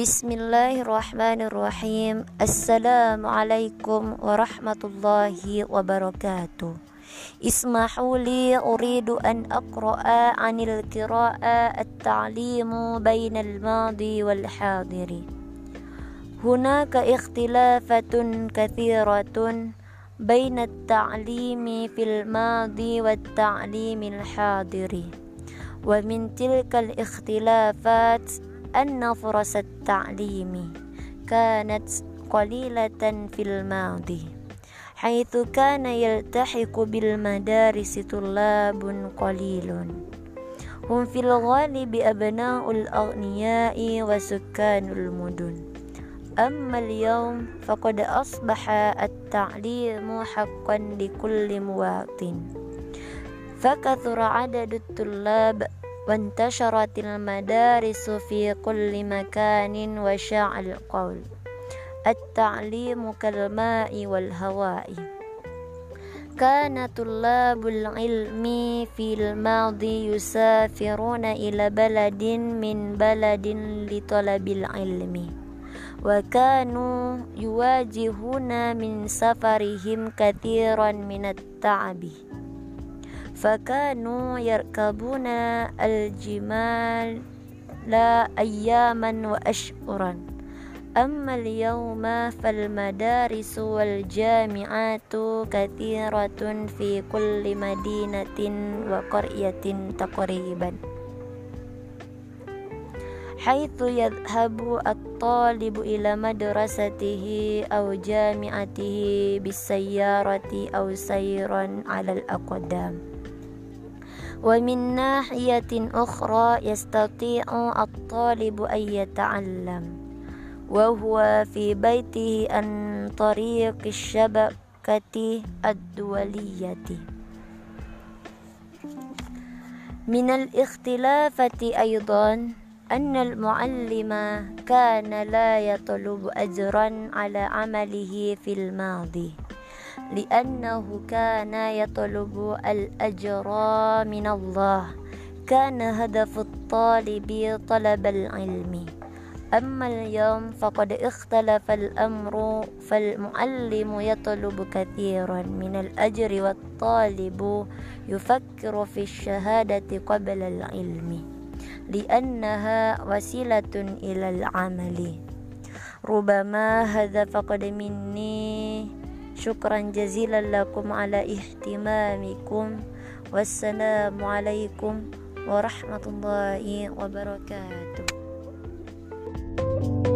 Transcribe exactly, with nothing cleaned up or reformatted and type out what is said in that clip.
Bismillahirrahmanirrahim. Assalamualaikum warahmatullahi wabarakatuh. Ismahu li uridu an aqra'a anil qira'a at-ta'limu bainal madi wal hadiri. Hunaka ikhtilafatun kathiratun baina at-ta'limi fil madi wat ta'limil hadiri. Wa min tilkal ikhtilafat anna furasat ta'limi kanat qalilatan fil madi haitsu kana yaltahiqu bil madarisi tullabun qalilun hum fil ghalibi abna'ul aghniya'i wa sukkanul mudun amma al yawm faqad asbaha at ta'limu haqqan li kulli muwatin fakathura adadut tullab وانتشرت المدارس في كل مكان وشاع القول التعليم كالماء والهواء كان طلاب العلم في الماضي يسافرون إلى بلد من بلد لطلب العلم وكانوا يواجهون من سفرهم كثيرا من التعب فكانوا يركبون الجمال لا أياما وأشهرا أما اليوم فالمدارس والجامعات كثيرة في كل مدينة وقرية تقريبا حيث يذهب الطالب إلى مدرسته أو جامعته بالسيارة أو سيرا على الأقدام ومن ناحية أخرى يستطيع الطالب أن يتعلم وهو في بيته عن طريق الشبكة الدولية من الاختلافات أيضا أن المعلم كان لا يطلب أجرا على عمله في الماضي لأنه كان يطلب الأجر من الله كان هدف الطالب طلب العلم أما اليوم فقد اختلف الأمر فالمعلم يطلب كثيرا من الأجر والطالب يفكر في الشهادة قبل العلم لأنها وسيلة إلى العمل ربما هذا فقد مني شكرا جزيلا لكم على اهتمامكم والسلام عليكم ورحمة الله وبركاته.